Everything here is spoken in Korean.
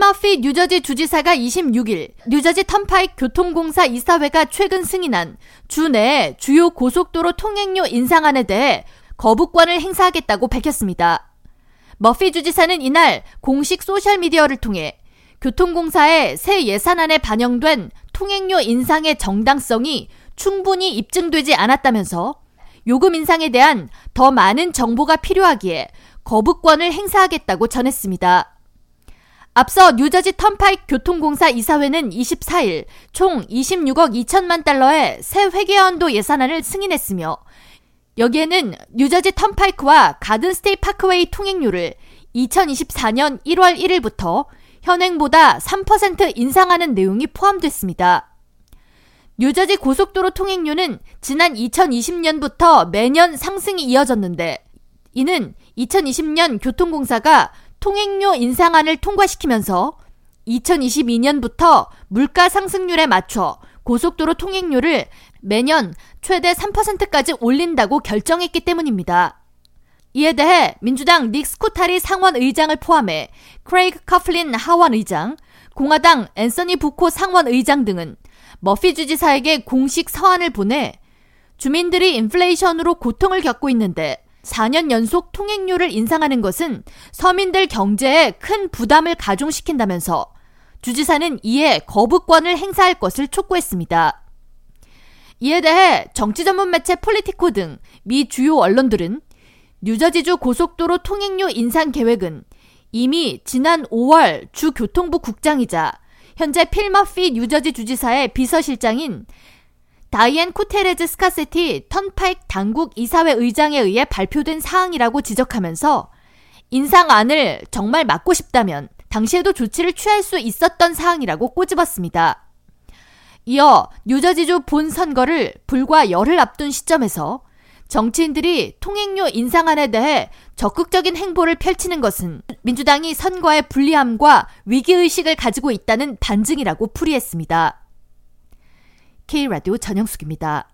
필머피 뉴저지 주지사가 26일 뉴저지 턴파이크 교통공사 이사회가 최근 승인한 주 내 주요 고속도로 통행료 인상안에 대해 거부권을 행사하겠다고 밝혔습니다. 머피 주지사는 이날 공식 소셜미디어를 통해 교통공사의 새 예산안에 반영된 통행료 인상의 정당성이 충분히 입증되지 않았다면서 요금 인상에 대한 더 많은 정보가 필요하기에 거부권을 행사하겠다고 전했습니다. 앞서 뉴저지 턴파이크 교통공사 이사회는 24일 총 26억 2천만 달러의 새 회계연도 예산안을 승인했으며 여기에는 뉴저지 턴파이크와 가든스테이트 파크웨이 통행료를 2024년 1월 1일부터 현행보다 3% 인상하는 내용이 포함됐습니다. 뉴저지 고속도로 통행료는 지난 2020년부터 매년 상승이 이어졌는데 이는 2020년 교통공사가 통행료 인상안을 통과시키면서 2022년부터 물가 상승률에 맞춰 고속도로 통행료를 매년 최대 3%까지 올린다고 결정했기 때문입니다. 이에 대해 민주당 닉 스코타리 상원의장을 포함해 크레이크 커플린 하원의장, 공화당 앤서니 부코 상원의장 등은 머피 주지사에게 공식 서한을 보내 주민들이 인플레이션으로 고통을 겪고 있는데 4년 연속 통행료를 인상하는 것은 서민들 경제에 큰 부담을 가중시킨다면서 주지사는 이에 거부권을 행사할 것을 촉구했습니다. 이에 대해 정치 전문 매체 폴리티코 등 미 주요 언론들은 뉴저지주 고속도로 통행료 인상 계획은 이미 지난 5월 주 교통부 국장이자 현재 필머피 뉴저지 주지사의 비서실장인 다이앤 코테레즈 스카세티 턴파이크 당국 이사회 의장에 의해 발표된 사항이라고 지적하면서 인상안을 정말 막고 싶다면 당시에도 조치를 취할 수 있었던 사항이라고 꼬집었습니다. 이어 뉴저지주 본 선거를 불과 열흘 앞둔 시점에서 정치인들이 통행료 인상안에 대해 적극적인 행보를 펼치는 것은 민주당이 선거의 불리함과 위기의식을 가지고 있다는 반증이라고 풀이했습니다. K-radio 전영숙입니다.